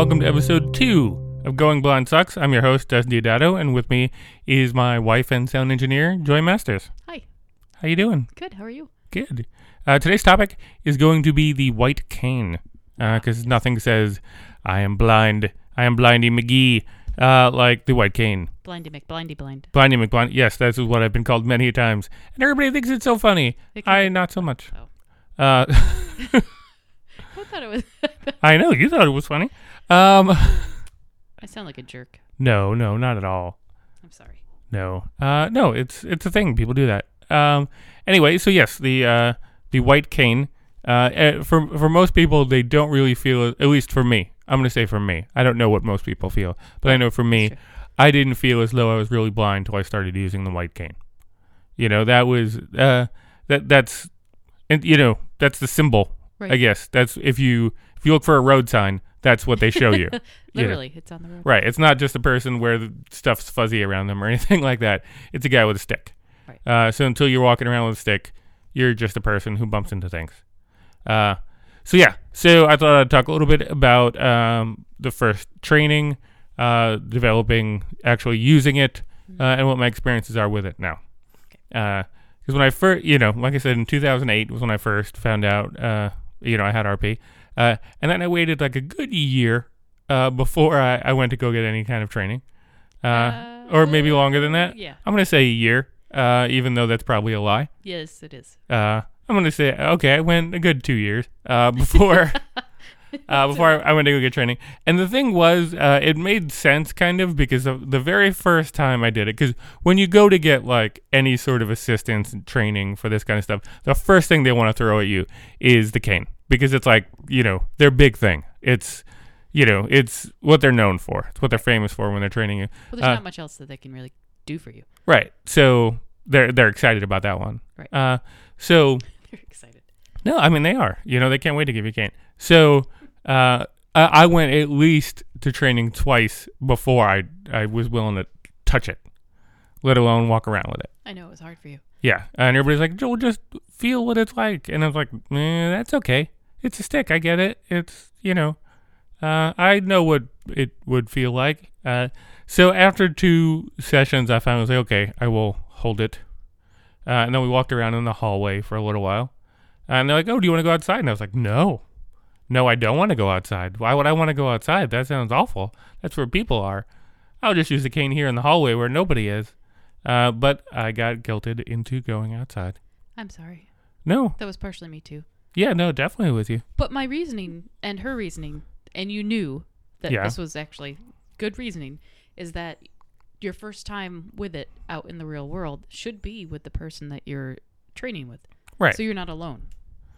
welcome to episode 2 of Going Blind Sucks. I'm your host, Des Diodato, and with me is my wife and sound engineer, Joy Masters. Hi. How you doing? Good. How are you? Good. Today's topic is going to be the white cane, because nothing says, I am blind, I am Blindy McGee, like the white cane. Blindy McBlindy Blind. Blindy McBlindy. Yes, that's what I've been called many times. And everybody thinks it's so funny. I, not so much. Oh. I thought it was... I know, you thought it was funny. I sound like a jerk. No, not at all. I'm sorry. No, it's a thing. People do that. Anyway, so yes, the white cane. For most people, they don't really feel, at least for me. I'm going to say for me. I don't know what most people feel, but I know for me, sure. I didn't feel as though I was really blind until I started using the white cane. You know, that was, that's, and you know, that's the symbol. Right. I guess that's if you look for a road sign, that's what they show you. Literally, you know? It's on the road. Right. It's not just a person where the stuff's fuzzy around them or anything like that. It's a guy with a stick. Right. So until you're walking around with a stick, you're just a person who bumps into things. So yeah. So I thought I'd talk a little bit about the first training, developing, actually using it, and what my experiences are with it now. Okay. Because when I first, you know, like I said, in 2008 was when I first found out. You know, I had RP. And then I waited like a good year before I went to go get any kind of training. Or maybe longer than that. Yeah. I'm going to say a year, even though that's probably a lie. Yes, it is. I'm going to say, okay, I went a good 2 years before I went to go get training. And the thing was, it made sense kind of because of the very first time I did it. Because when you go to get like any sort of assistance and training for this kind of stuff, the first thing they want to throw at you is the cane. Because it's like, you know, their big thing. It's, you know, it's what they're known for. It's what they're famous for when they're training you. Well, there's not much else that they can really do for you. Right. So they're excited about that one. Right. So they're excited. No, I mean, they are. You know, they can't wait to give you cane. So... I went at least to training twice before I was willing to touch it, let alone walk around with it. I know it was hard for you. Yeah, and everybody's like, Joel, just feel what it's like. And I was like, that's okay. It's a stick. I get it. It's, you know, I know what it would feel like. So after 2 sessions, I finally was like, okay, I will hold it. And then we walked around in the hallway for a little while. And they're like, oh, do you want to go outside? And I was like, No, I don't want to go outside. Why would I want to go outside? That sounds awful. That's where people are. I'll just use the cane here in the hallway where nobody is. But I got guilted into going outside. I'm sorry. No. That was partially me too. Yeah, no, definitely with you. But my reasoning and her reasoning, and you knew that This was actually good reasoning, is that your first time with it out in the real world should be with the person that you're training with. Right. So you're not alone.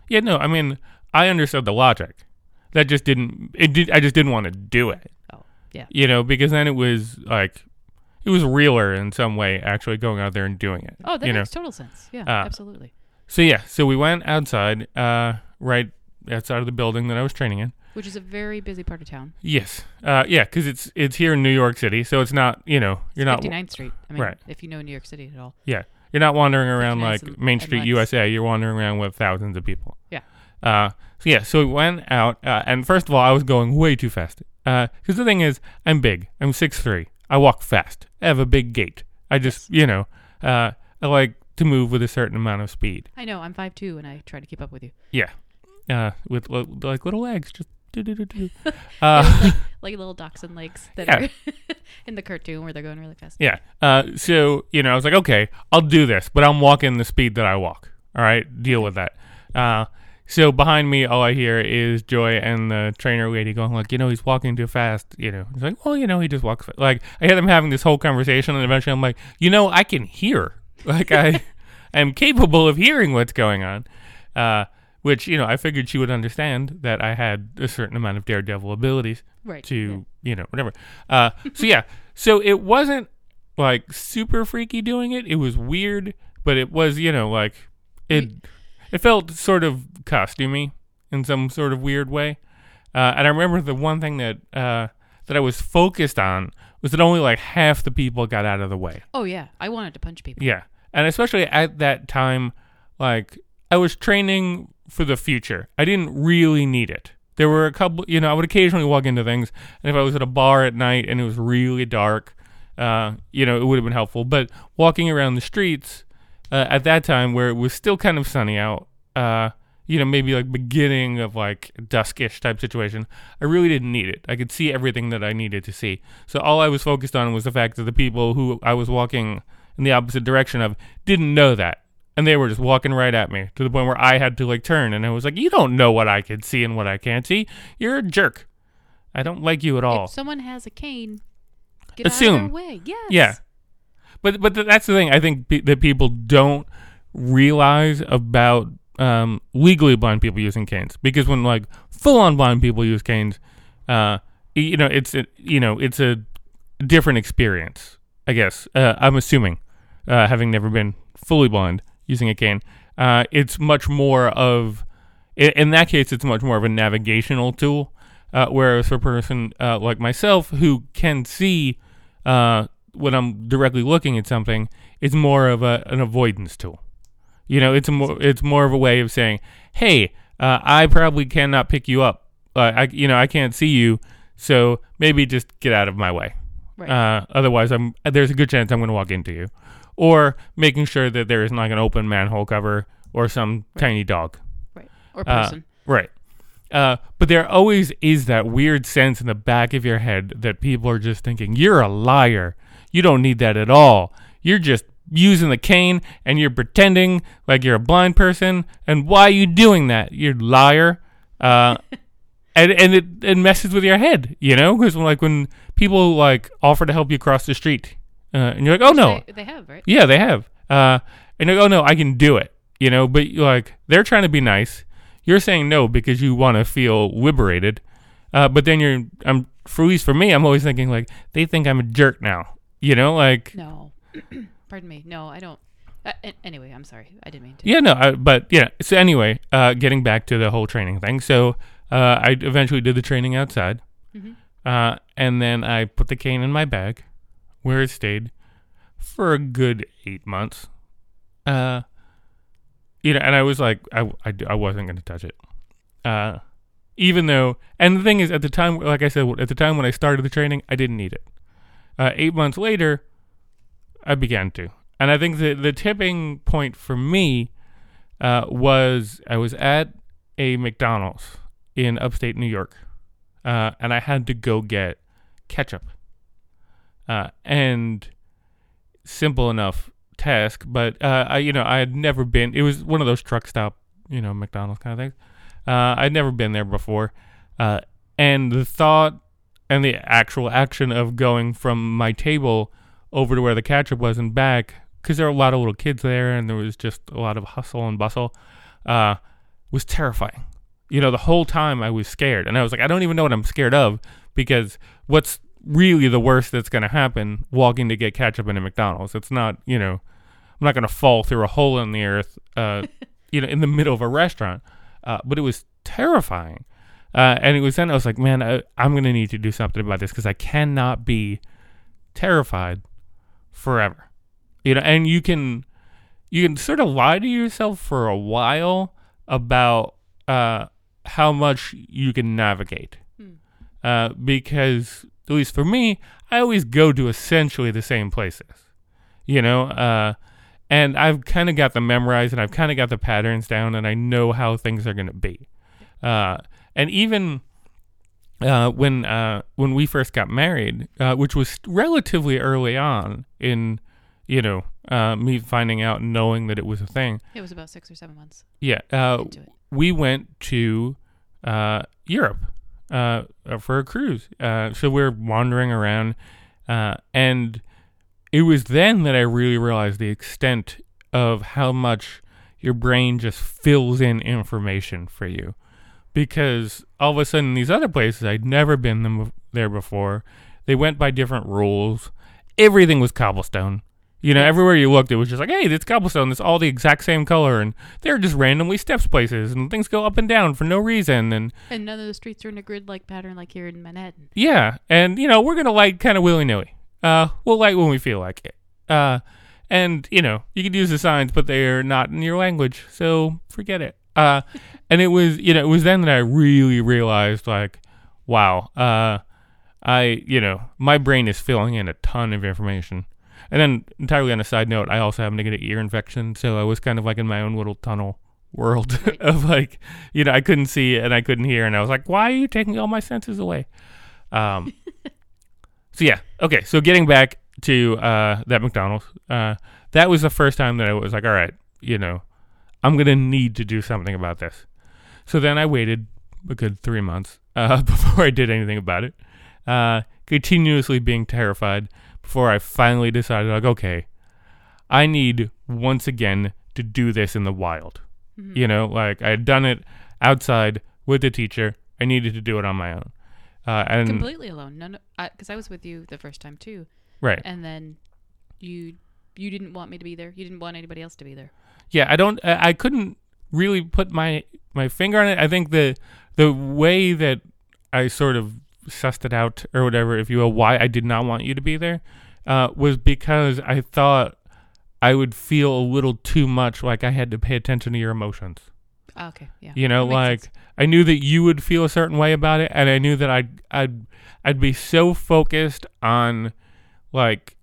Yeah, no, I mean... I understood the logic. That just didn't... I just didn't want to do it. Oh, yeah. You know, because then it was, like... It was realer in some way, actually, going out there and doing it. Oh, that makes total sense. Yeah, absolutely. So, yeah. So, we went outside, right outside of the building that I was training in. Which is a very busy part of town. Yes. Yeah, because it's here in New York City, so it's not, you know... You're not 59th Street. I mean, right. If you know New York City at all. Yeah. You're not wandering around, like, Main Street, USA. You're wandering around with thousands of people. Yeah. So we went out, and first of all, I was going way too fast. Because the thing is, I'm big. I'm 6'3". I walk fast. I have a big gait. I just, you know, I like to move with a certain amount of speed. I know. I'm 5'2", and I try to keep up with you. Yeah. With, like, little legs. Just do. Like little dachshund legs that are in the cartoon where they're going really fast. Yeah. So, you know, I was like, okay, I'll do this, but I'm walking the speed that I walk. All right? Deal with that. So behind me, all I hear is Joy and the trainer lady going like, you know, he's walking too fast, you know. He's like, well, you know, he just walks fast. Like, I hear them having this whole conversation, and eventually I'm like, you know, I can hear. Like, I am capable of hearing what's going on, which, you know, I figured she would understand that I had a certain amount of daredevil abilities you know, whatever. So it wasn't, like, super freaky doing it. It was weird, but it was, you know, like, it... It felt sort of costumey in some sort of weird way. And I remember the one thing that that I was focused on was that only like half the people got out of the way. Oh, yeah. I wanted to punch people. Yeah. And especially at that time, like I was training for the future. I didn't really need it. There were a couple, you know, I would occasionally walk into things, and if I was at a bar at night and it was really dark, you know, it would have been helpful. But walking around the streets at that time where it was still kind of sunny out, you know, maybe like beginning of like duskish type situation, I really didn't need it. I could see everything that I needed to see. So all I was focused on was the fact that the people who I was walking in the opposite direction of didn't know that. And they were just walking right at me to the point where I had to like turn. And I was like, you don't know what I can see and what I can't see. You're a jerk. I don't like you at all. If someone has a cane, get out of their way. Yes. Yeah. But that's the thing I think that people don't realize about legally blind people using canes. Because when like full on blind people use canes, you know, it's a different experience, I guess. I'm assuming, having never been fully blind. Using a cane, it's much more of, in that case, it's much more of a navigational tool, whereas for a person like myself who can see when I'm directly looking at something, it's more of an avoidance tool. You know, it's more of a way of saying, hey, I probably cannot pick you up. I can't see you, so maybe just get out of my way. Right. Otherwise, there's a good chance I'm going to walk into you. Or making sure that there isn't like an open manhole cover or some tiny dog. Right. Or person. Right. But there always is that weird sense in the back of your head that people are just thinking, you're a liar. You don't need that at all. You're just using the cane and you're pretending like you're a blind person. And why are you doing that? You're a liar. And it messes with your head, you know? Because like when people like offer to help you cross the street. And you're like, oh, no. They have, right? Yeah, they have. And you're like, oh, no, I can do it. You know, but like they're trying to be nice. You're saying no because you want to feel liberated. But then at least for me, I'm always thinking like they think I'm a jerk now. You know, like. No. Pardon me. No, I don't. Anyway, I'm sorry. I didn't mean to. Yeah, no. But yeah. So anyway, getting back to the whole training thing. So I eventually did the training outside. Mm-hmm. And then I put the cane in my bag. Where it stayed for a good 8 months. You know, and I was like, I wasn't going to touch it. Even though, and the thing is, at the time, like I said, at the time when I started the training, I didn't need it. 8 months later, I began to. And I think the tipping point for me was I was at a McDonald's in upstate New York, and I had to go get ketchup. And simple enough task, but I had never been. It was one of those truck stop, you know, McDonald's kind of things. I'd never been there before, and the thought and the actual action of going from my table over to where the ketchup was and back, because there were a lot of little kids there, and there was just a lot of hustle and bustle, was terrifying. You know, the whole time I was scared, and I was like, I don't even know what I'm scared of, because what's really the worst that's going to happen walking to get ketchup in a McDonald's. It's not, you know, I'm not going to fall through a hole in the earth, you know, in the middle of a restaurant. But it was terrifying. And it was then I was like, man, I'm going to need to do something about this because I cannot be terrified forever. You know, and you can sort of lie to yourself for a while about how much you can navigate. Because at least for me, I always go to essentially the same places, you know, and I've kind of got them memorized and I've kind of got the patterns down and I know how things are going to be. And even when we first got married, which was relatively early on in, you know, me finding out and knowing that it was a thing. It was about 6 or 7 months. Yeah. We went to Europe. For a cruise. So we're wandering around. And it was then that I really realized the extent of how much your brain just fills in information for you. Because all of a sudden, these other places, I'd never been there before. They went by different rules. Everything was cobblestone. You know, everywhere you looked, it was just like, hey, it's cobblestone. It's all the exact same color. And they're just randomly steps places. And things go up and down for no reason. And none of the streets are in a grid-like pattern like here in Manhattan. Yeah. And, you know, we're going to light kind of willy-nilly. We'll light when we feel like it. And, you know, you could use the signs, but they're not in your language. So forget it. And it was, you know, it was then that I really realized, like, wow, I, you know, my brain is filling in a ton of information. And then, entirely on a side note, I also happened to get an ear infection, so I was kind of like in my own little tunnel world of, like, you know, I couldn't see and I couldn't hear, and I was like, why are you taking all my senses away? So yeah, okay, so getting back to that McDonald's, that was the first time that I was like, all right, you know, I'm going to need to do something about this. So then I waited a good 3 months before I did anything about it, continuously being terrified before I finally decided, like, okay, I need once again to do this in the wild. Mm-hmm. You know, like, I had done it outside with a teacher. I needed to do it on my own. And completely alone. No, because I was with you the first time too. Right. And then you didn't want me to be there. You didn't want anybody else to be there. Yeah, I couldn't really put my finger on it. I think the way that I sort of sussed it out, or whatever, if you will, why I did not want you to be there, was because I thought I would feel a little too much like I had to pay attention to your emotions. Okay, yeah. You know, like, sense. I knew that you would feel a certain way about it, and I knew that I'd be so focused on, like,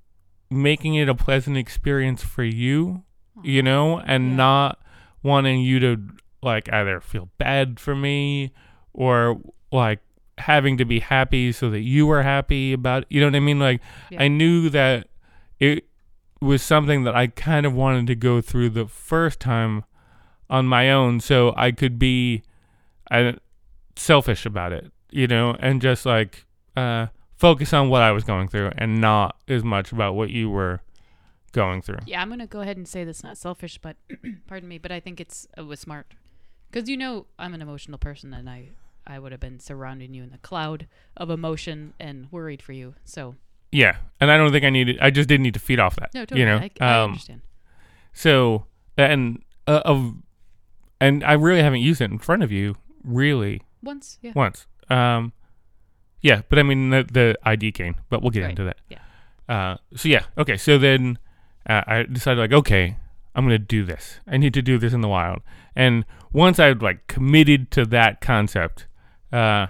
making it a pleasant experience for you, you know, and not wanting you to, like, either feel bad for me or, like, having to be happy so that you were happy about it. You know what I mean? Like, I knew that it was something that I kind of wanted to go through the first time on my own, so I could be selfish about it, you know, and just, like, focus on what I was going through and not as much about what you were going through. Yeah, I'm going to go ahead and say that's not selfish, but pardon me, but I think it was smart. Because, you know, I'm an emotional person, and I would have been surrounding you in the cloud of emotion and worried for you. So yeah, and I don't think I needed. I just didn't need to feed off that. No, totally. You know? I understand. So and I really haven't used it in front of you really once. Yeah. Once. Yeah, but I mean the ID cane. But we'll get into that. Yeah. So yeah. Okay. So then I decided, like, okay, I'm going to do this. I need to do this in the wild. And once I, like, committed to that concept, for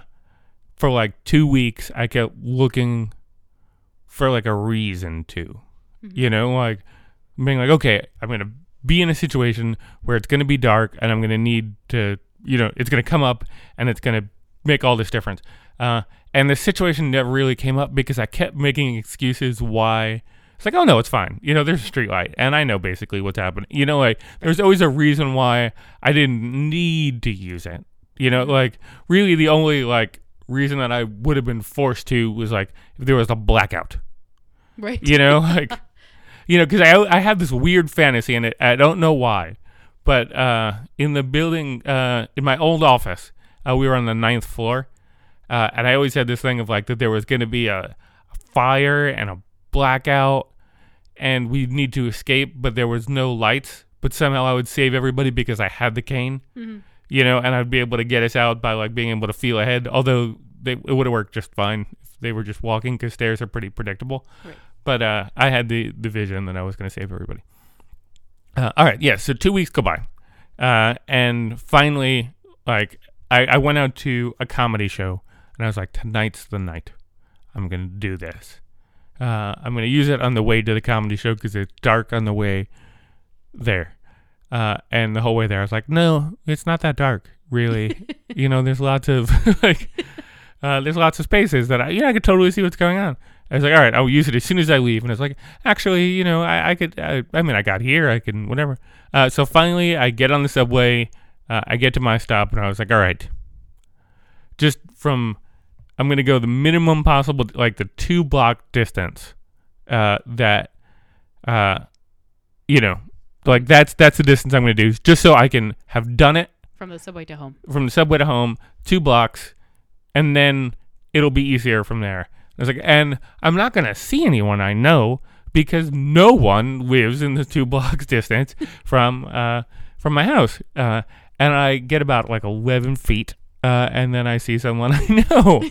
like 2 weeks, I kept looking for, like, a reason to, you know, like, being like, okay, I'm going to be in a situation where it's going to be dark and I'm going to need to, you know, it's going to come up and it's going to make all this difference. And the situation never really came up because I kept making excuses why. It's like, oh, no, it's fine. You know, there's a streetlight, and I know basically what's happening. You know, like, there's always a reason why I didn't need to use it. You know, like, really the only, like, reason that I would have been forced to was, like, if there was a blackout. Right. You know, like, you know, because I have this weird fantasy, and I don't know why, but in the building, in my old office, we were on the 9th floor, and I always had this thing of, like, that there was going to be a fire and a blackout, and we need to escape, but there was no lights, but somehow I would save everybody because I had the cane, you know, and I'd be able to get us out by, like, being able to feel ahead, although it would have worked just fine if they were just walking, because stairs are pretty predictable, right. But I had the vision that I was going to save everybody. All right, yeah, so 2 weeks go by, and finally, like, I went out to a comedy show, and I was like, tonight's the night. I'm going to do this. I'm going to use it on the way to the comedy show because it's dark on the way there. And the whole way there, I was like, no, it's not that dark, really. You know, there's lots of, like, there's lots of spaces that I could totally see what's going on. I was like, all right, I'll use it as soon as I leave. And I was like, actually, you know, I could, I got here, I can, whatever. So finally I get on the subway, I get to my stop, and I was like, all right, just from, I'm going to go the minimum possible, like the 2-block distance, that, you know, like that's the distance I'm going to do just so I can have done it. From the subway to home. From the subway to home, 2 blocks, and then it'll be easier from there. I was like, and I'm not going to see anyone I know because no one lives in the 2 blocks distance from my house. And I get about like 11 feet. And then I see someone I know,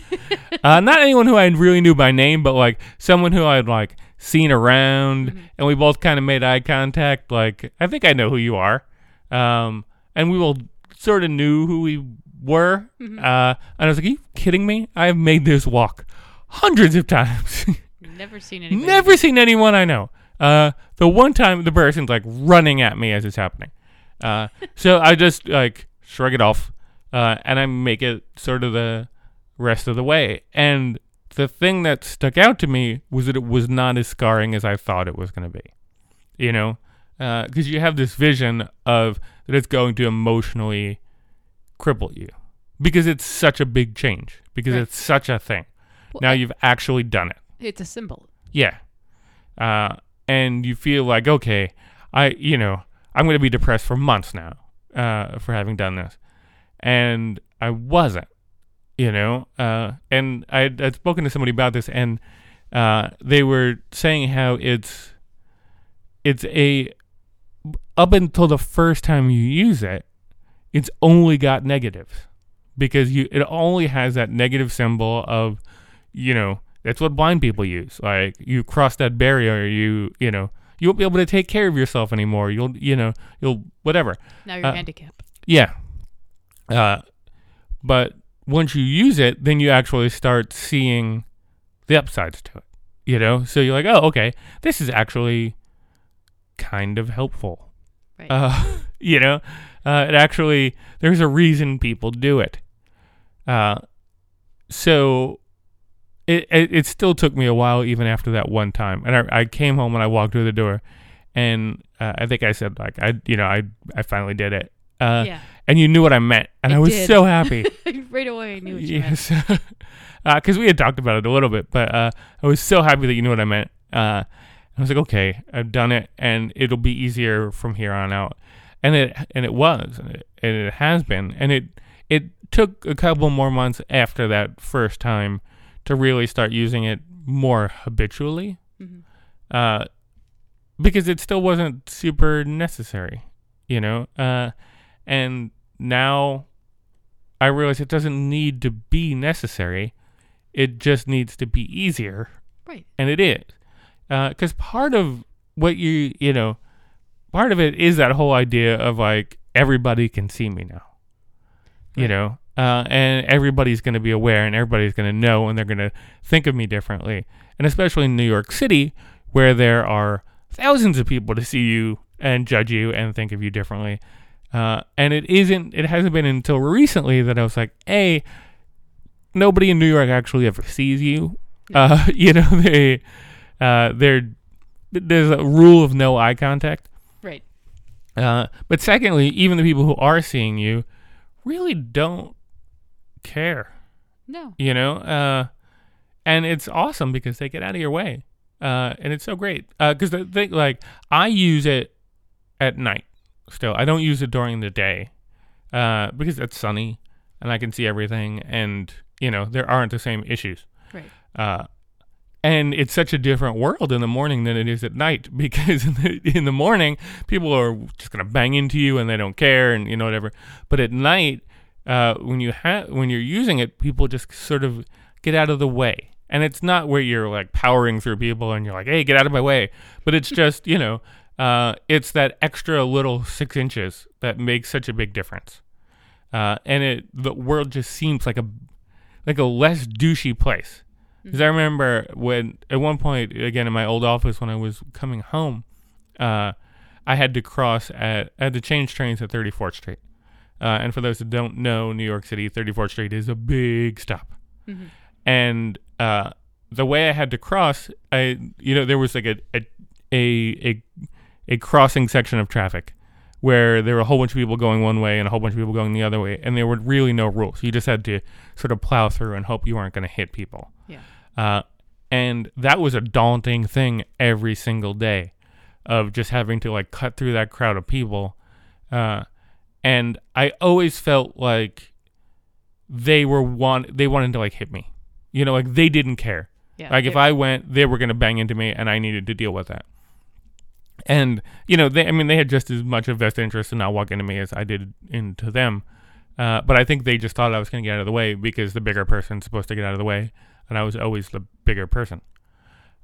not anyone who I really knew by name, but like someone who I'd like seen around, and we both kind of made eye contact. Like, I think I know who you are. And we will sort of knew who we were. Mm-hmm. And I was like, are you kidding me? I have made this walk hundreds of times. Never seen anyone I know. The one time the person's like running at me as it's happening. So I just like shrug it off and I make it sort of the rest of the way. And the thing that stuck out to me was that it was not as scarring as I thought it was going to be. You know, because you have this vision of that it's going to emotionally cripple you because it's such a big change, because right. It's such a thing. Well, now you've actually done it. It's a symbol. Yeah. And you feel like, okay, I'm going to be depressed for months now for having done this. And I wasn't, and I'd spoken to somebody about this, and they were saying how it's up until the first time you use it, it's only got negatives because it only has that negative symbol of, that's what blind people use. Like, you cross that barrier, you won't be able to take care of yourself anymore. You'll whatever. Now you're handicapped. Yeah. But once you use it, then you actually start seeing the upsides to it, So you're like, oh, okay, this is actually kind of helpful. Right. It actually, there's a reason people do it. So... It still took me a while even after that one time. And I came home and I walked through the door and I think I said like, I finally did it. Yeah. And you knew what I meant. And I was so happy. Right away I knew what you meant. Because we had talked about it a little bit, but I was so happy that you knew what I meant. I was like, okay, I've done it and it'll be easier from here on out. And it has been. And it took a couple more months after that first time to really start using it more habitually, mm-hmm. Because it still wasn't super necessary, and now I realize it doesn't need to be necessary. It just needs to be easier. Right. And it is. Because part of what part of it is that whole idea of like, everybody can see me now, right. And everybody's going to be aware and everybody's going to know and they're going to think of me differently. And especially in New York City, where there are thousands of people to see you and judge you and think of you differently. And it hasn't been until recently that I was like, hey, nobody in New York actually ever sees you. There's a rule of no eye contact. Right. But secondly, even the people who are seeing you really don't care. No. And it's awesome because they get out of your way. And it's so great. Because the thing, like, I use it at night still. I don't use it during the day because it's sunny and I can see everything and, there aren't the same issues. Right. And it's such a different world in the morning than it is at night because in the morning, people are just going to bang into you and they don't care and, whatever. But at night, when you're using it, people just sort of get out of the way. And it's not where you're like powering through people and you're like, hey, get out of my way. But it's just, it's that extra little 6 inches that makes such a big difference. And the world just seems like a less douchey place. Because I remember when, at one point, again, in my old office when I was coming home, I had to change trains at 34th Street. And for those who don't know, New York City, 34th Street is a big stop. Mm-hmm. And the way I had to cross, there was like a crossing section of traffic where there were a whole bunch of people going one way and a whole bunch of people going the other way, and there were really no rules. You just had to sort of plow through and hope you weren't going to hit people. Yeah. And that was a daunting thing every single day of just having to like cut through that crowd of people. And I always felt like they wanted to like hit me, like they didn't care. Yeah, like if I went, they were going to bang into me and I needed to deal with that. And, they had just as much of vested interest in not walking to me as I did into them. But I think they just thought I was going to get out of the way because the bigger person's supposed to get out of the way. And I was always the bigger person.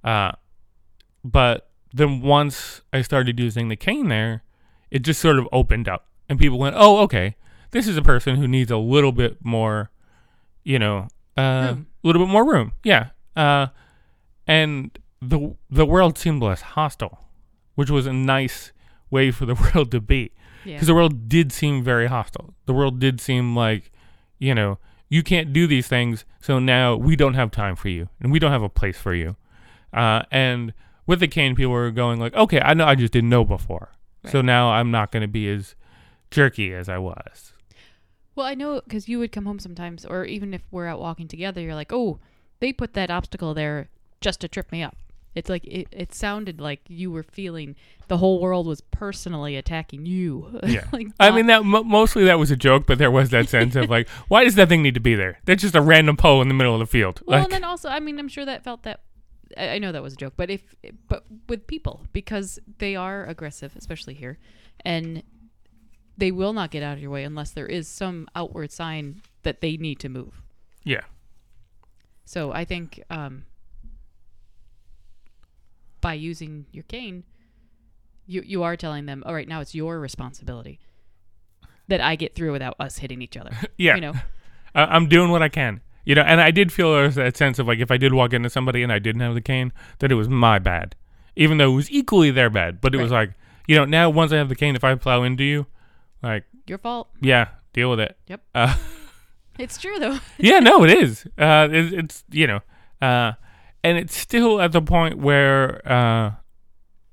But then once I started using the cane there, it just sort of opened up. And people went, oh, okay, this is a person who needs a little bit more, you know, room. A little bit more room. Yeah. And the world seemed less hostile, which was a nice way for the world to be. Because the world did seem very hostile. The world did seem like, you know, you can't do these things, so now we don't have time for you, and we don't have a place for you. And with the cane, people were going like, okay, I know, I just didn't know before. Right. So now I'm not going to be as jerky as I was. Well, I know, because you would come home sometimes, or even if we're out walking together, you're like, oh, they put that obstacle there just to trip me up. It's like, it sounded like you were feeling the whole world was personally attacking you. Yeah. Like, I mean, that mostly that was a joke, but there was that sense of like, why does that thing need to be there? That's just a random pole in the middle of the field. Well, like, and then also, I mean, I'm sure that felt that, I know that was a joke, but with people, because they are aggressive, especially here, and they will not get out of your way unless there is some outward sign that they need to move. Yeah. So I think, by using your cane, you are telling them, all right, now it's your responsibility that I get through without us hitting each other. Yeah. You know? I'm doing what I can. You know, and I did feel that sense of like, if I did walk into somebody and I didn't have the cane, that it was my bad, even though it was equally their bad. But it was like, you know, now once I have the cane, if I plow into you, like, your fault. Yeah. Deal with it. Yep. It's true though. Yeah, no, it is. It's, you know, and it's still at the point where,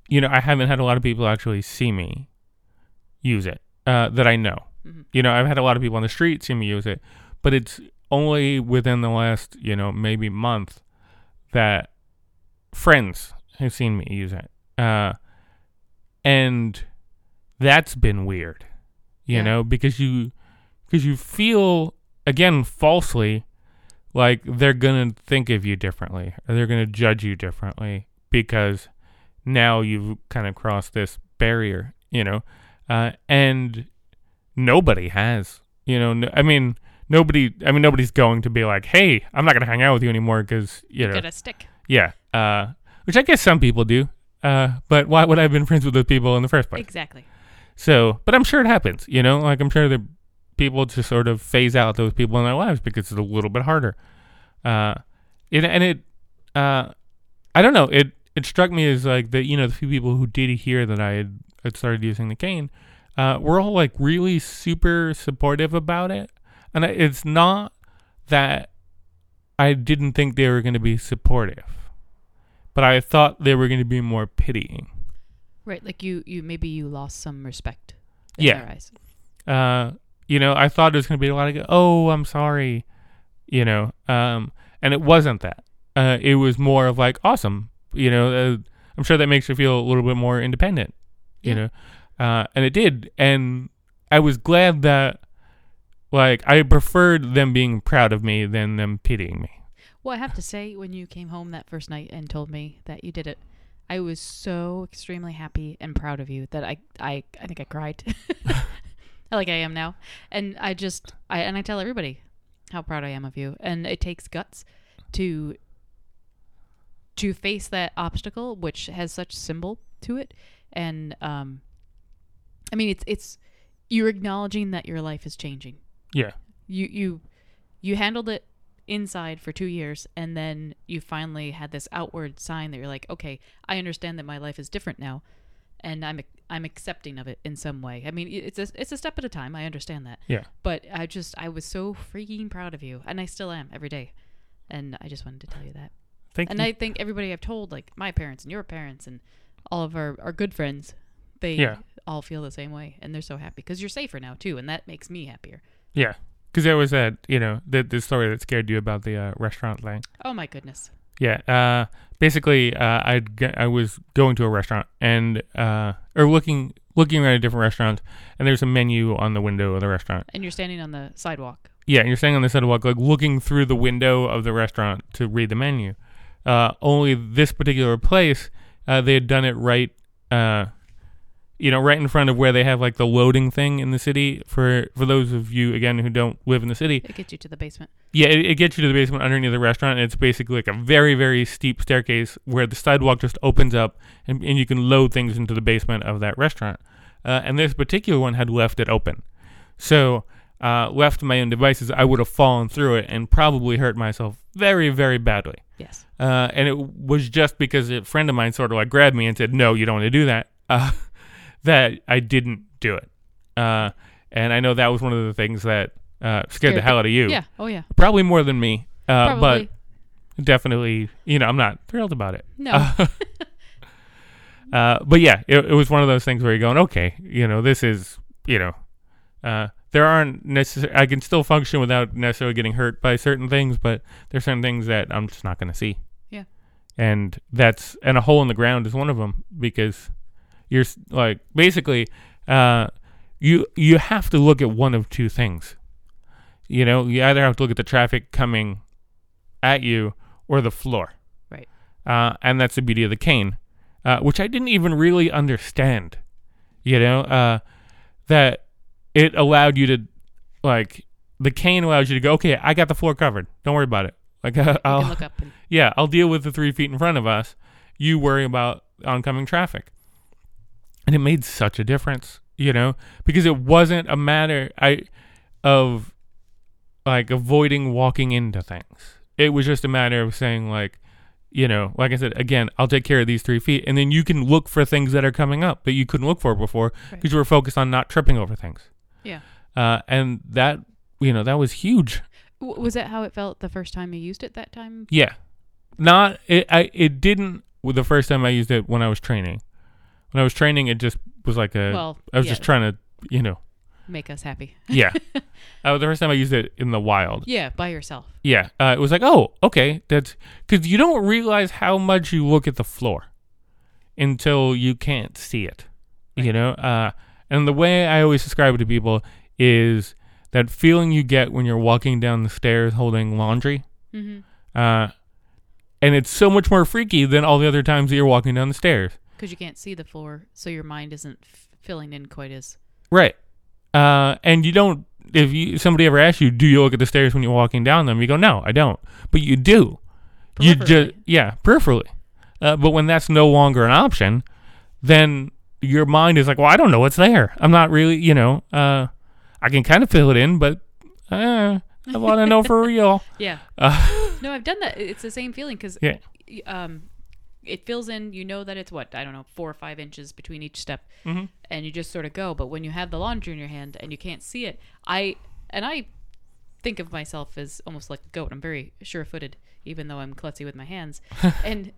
you know, I haven't had a lot of people actually see me use it that I know. Mm-hmm. You know, I've had a lot of people on the street see me use it, but it's only within the last, you know, maybe month that friends have seen me use it. And that's been weird, you know, because you feel, again, falsely, like they're going to think of you differently, or they're going to judge you differently because now you've kind of crossed this barrier, you know, and nobody has, you know, nobody's going to be like, hey, I'm not going to hang out with you anymore because, you know. Get a stick. Yeah. Which I guess some people do, but why would I have been friends with those people in the first place? Exactly. So, but I'm sure it happens, you know, like I'm sure that people just sort of phase out those people in their lives because it's a little bit harder. I don't know. It struck me as like that, you know, the few people who did hear that I had started using the cane, were all like really super supportive about it. And it's not that I didn't think they were going to be supportive, but I thought they were going to be more pitying. Right. Like you maybe you lost some respect in their eyes. You know, I thought it was going to be a lot of, oh, I'm sorry, you know, and it wasn't that. It was more of like, awesome, you know, I'm sure that makes you feel a little bit more independent, you know, and it did. And I was glad that, like, I preferred them being proud of me than them pitying me. Well, I have to say, when you came home that first night and told me that you did it, I was so extremely happy and proud of you that I think I cried. Like I am now, and I tell everybody how proud I am of you, and it takes guts to face that obstacle, which has such symbol to it, and I mean it's you're acknowledging that your life is changing. Yeah, you handled it inside for 2 years, and then you finally had this outward sign that you're like, okay, I understand that my life is different now. And I'm accepting of it in some way. I mean, it's a step at a time. I understand that. Yeah. But I was so freaking proud of you, and I still am every day. And I just wanted to tell you that. Thank you. I think everybody I've told, like my parents and your parents and all of our good friends, they all feel the same way, and they're so happy because you're safer now too, and that makes me happier. Yeah, because there was that, you know, the story that scared you about the restaurant thing. Oh my goodness. Yeah, basically, I was going to a restaurant and or looking around at different restaurants, and there's a menu on the window of the restaurant. And you're standing on the sidewalk. Yeah, and you're standing on the sidewalk, like looking through the window of the restaurant to read the menu. Only this particular place, they had done it right, you know, right in front of where they have like the loading thing in the city. For those of you, again, who don't live in the city. It gets you to the basement. Yeah, it gets you to the basement underneath the restaurant. And it's basically like a very, very steep staircase where the sidewalk just opens up and you can load things into the basement of that restaurant. And this particular one had left it open. So left to my own devices, I would have fallen through it and probably hurt myself very, very badly. Yes. And it was just because a friend of mine sort of like grabbed me and said, no, you don't want to do that, that I didn't do it. And I know that was one of the things that scared the hell out of you. Yeah. Oh, yeah. Probably more than me. Probably. But definitely, you know, I'm not thrilled about it. No. But yeah, it was one of those things where you're going, okay, you know, this is, you know, there aren't necessarily, I can still function without necessarily getting hurt by certain things, but there's certain things that I'm just not going to see. Yeah. And a hole in the ground is one of them, because you're like, basically, you have to look at one of two things. You know, you either have to look at the traffic coming at you or the floor. Right. And that's the beauty of the cane. Which I didn't even really understand, you know, that it allowed you to, like, the cane allows you to go, okay, I got the floor covered. Don't worry about it. Like, I'll look up. Yeah, I'll deal with the 3 feet in front of us. You worry about oncoming traffic. And it made such a difference, you know, because it wasn't a matter of, like, avoiding walking into things. It was just a matter of saying, like, you know, like I said, again, I'll take care of these 3 feet. And then you can look for things that are coming up that you couldn't look for before, because you were focused on not tripping over things. Yeah. And that, you know, that was huge. Was that how it felt the first time you used it that time? Yeah. It didn't the first time I used it when I was training. When I was training, it just was like just trying to, you know. Make us happy. Yeah. The first time I used it in the wild. Yeah, by yourself. Yeah. It was like, oh, okay. That's because you don't realize how much you look at the floor until you can't see it, right. You know? And the way I always describe it to people is that feeling you get when you're walking down the stairs holding laundry. Mm-hmm. And it's so much more freaky than all the other times that you're walking down the stairs. Because you can't see the floor, so your mind isn't filling in quite as... Right. And you don't, if somebody ever asks you, do you look at the stairs when you're walking down them? You go, no, I don't. But you do. Peripherally. You just, yeah, peripherally. But when that's no longer an option, then your mind is like, well, I don't know what's there. I'm not really, you know, I can kind of fill it in, but I want to know for real. Yeah. No, I've done that. It's the same feeling because it fills in, you know that it's what, I don't know, 4 or 5 inches between each step. Mm-hmm. And you just sort of go. But when you have the laundry in your hand and you can't see it, I think of myself as almost like a goat. I'm very sure-footed, even though I'm klutzy with my hands. and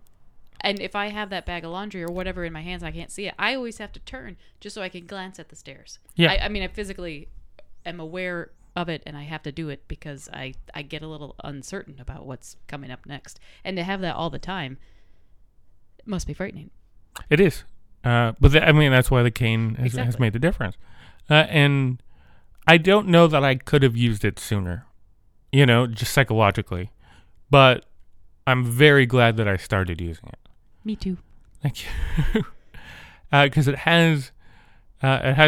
if I have that bag of laundry or whatever in my hands, I can't see it. I always have to turn just so I can glance at the stairs. Yeah. I mean, I physically am aware of it, and I have to do it because I get a little uncertain about what's coming up next. And to have that all the time... must be frightening. It is. But that's why the cane has made the difference. And I don't know that I could have used it sooner, you know, just psychologically. But I'm very glad that I started using it. Me too. Thank you. Because it has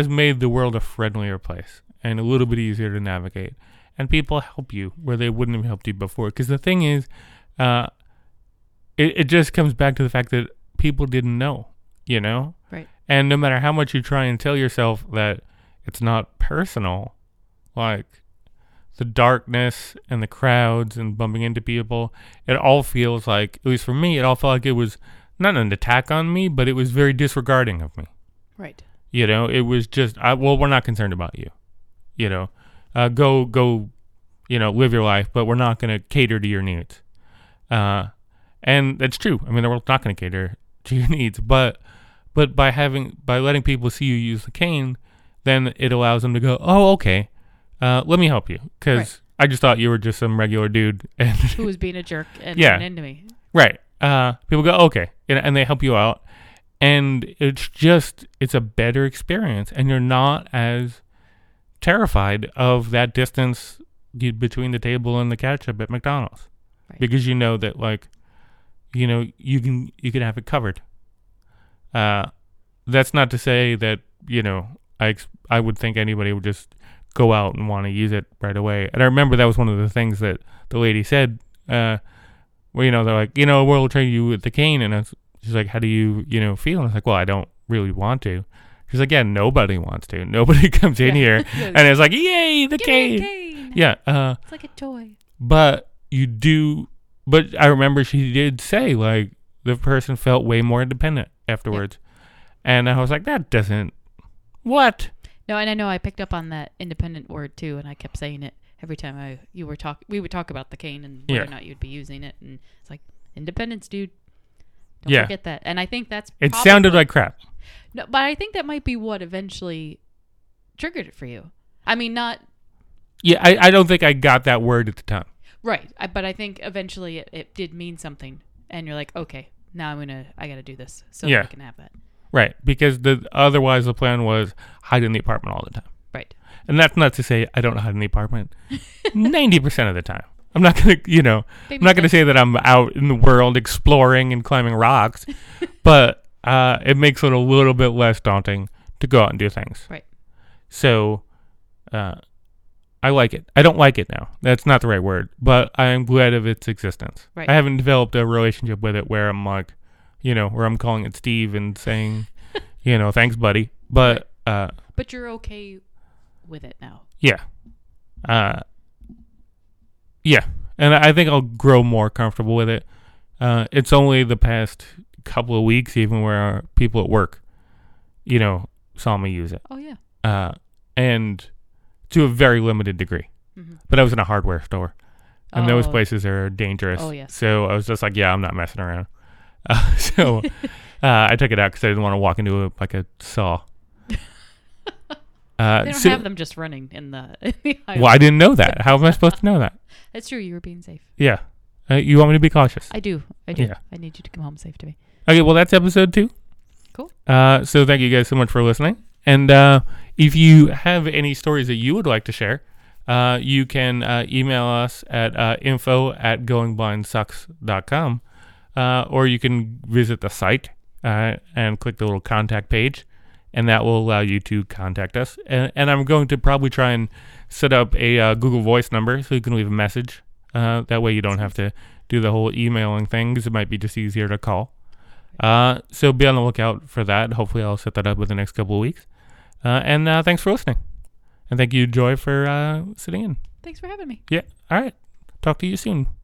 made the world a friendlier place and a little bit easier to navigate. And people help you where they wouldn't have helped you before. Because the thing is... It just comes back to the fact that people didn't know, you know? Right. And no matter how much you try and tell yourself that it's not personal, like the darkness and the crowds and bumping into people, it all feels like, at least for me, it all felt like it was not an attack on me, but it was very disregarding of me. Right. You know, it was just, we're not concerned about you, you know? Go, you know, live your life, but we're not going to cater to your needs. And that's true. I mean, the world's not going to cater to your needs, but by letting people see you use the cane, then it allows them to go, oh, okay, let me help you, because right. I just thought you were just some regular dude and who was being a jerk and ran into me. Right. People go, okay, and they help you out, and it's a better experience, and you're not as terrified of that distance between the table and the ketchup at McDonald's, right. Because you know that like. You know, you can have it covered. That's not to say that, you know, I would think anybody would just go out and want to use it right away. And I remember that was one of the things that the lady said, well, you know, they're like, you know, we'll train you with the cane. And she's like, how do you, you know, feel? And I was like, well, I don't really want to. Because again, nobody wants to. Nobody comes in here and is like, yay, the cane. Yeah. It's like a toy. But you do. But I remember she did say, like, the person felt way more independent afterwards. Yeah. And I was like, that doesn't. What? No, and I know I picked up on that independent word too, and I kept saying it every time we would talk about the cane and whether or not you'd be using it, and it's like, independence, dude. Don't forget that. And I think that's probably, it sounded like crap. No, but I think that might be what eventually triggered it for you. I mean, not. Yeah, I don't think I got that word at the time. Right, but I think eventually it did mean something, and you're like, okay, now I got to do this so that I can have that. Right, because otherwise the plan was hide in the apartment all the time. Right. And that's not to say I don't hide in the apartment 90% of the time. I'm not going to, I'm not going to say that I'm out in the world exploring and climbing rocks, but it makes it a little bit less daunting to go out and do things. Right. So I like it. I don't like it now. That's not the right word, but I am glad of its existence. Right. I haven't developed a relationship with it where I'm like, where I'm calling it Steve and saying, thanks, buddy. But but you're okay with it now. Yeah. Yeah. And I think I'll grow more comfortable with it. It's only the past couple of weeks, even where people at work, saw me use it. Oh, yeah. And to a very limited degree. Mm-hmm. But I was in a hardware store. And those places are dangerous. Oh, yes. So I was just like, I'm not messing around. I took it out because I didn't want to walk into a saw. They don't have them just running in the aisle. Well, I didn't know that. How am I supposed to know that? That's true. You were being safe. Yeah. You want me to be cautious? I do. Yeah. I need you to come home safe to me. Okay. Well, that's episode 2. Cool. So thank you guys so much for listening. And if you have any stories that you would like to share, you can email us at info@goingbindsucks.com. Or you can visit the site and click the little contact page, and that will allow you to contact us. And I'm going to probably try and set up a Google Voice number so you can leave a message. That way you don't have to do the whole emailing thing, because it might be just easier to call. So be on the lookout for that. Hopefully I'll set that up within the next couple of weeks. And thanks for listening. And thank you, Joy, for sitting in. Thanks for having me. Yeah. All right. Talk to you soon.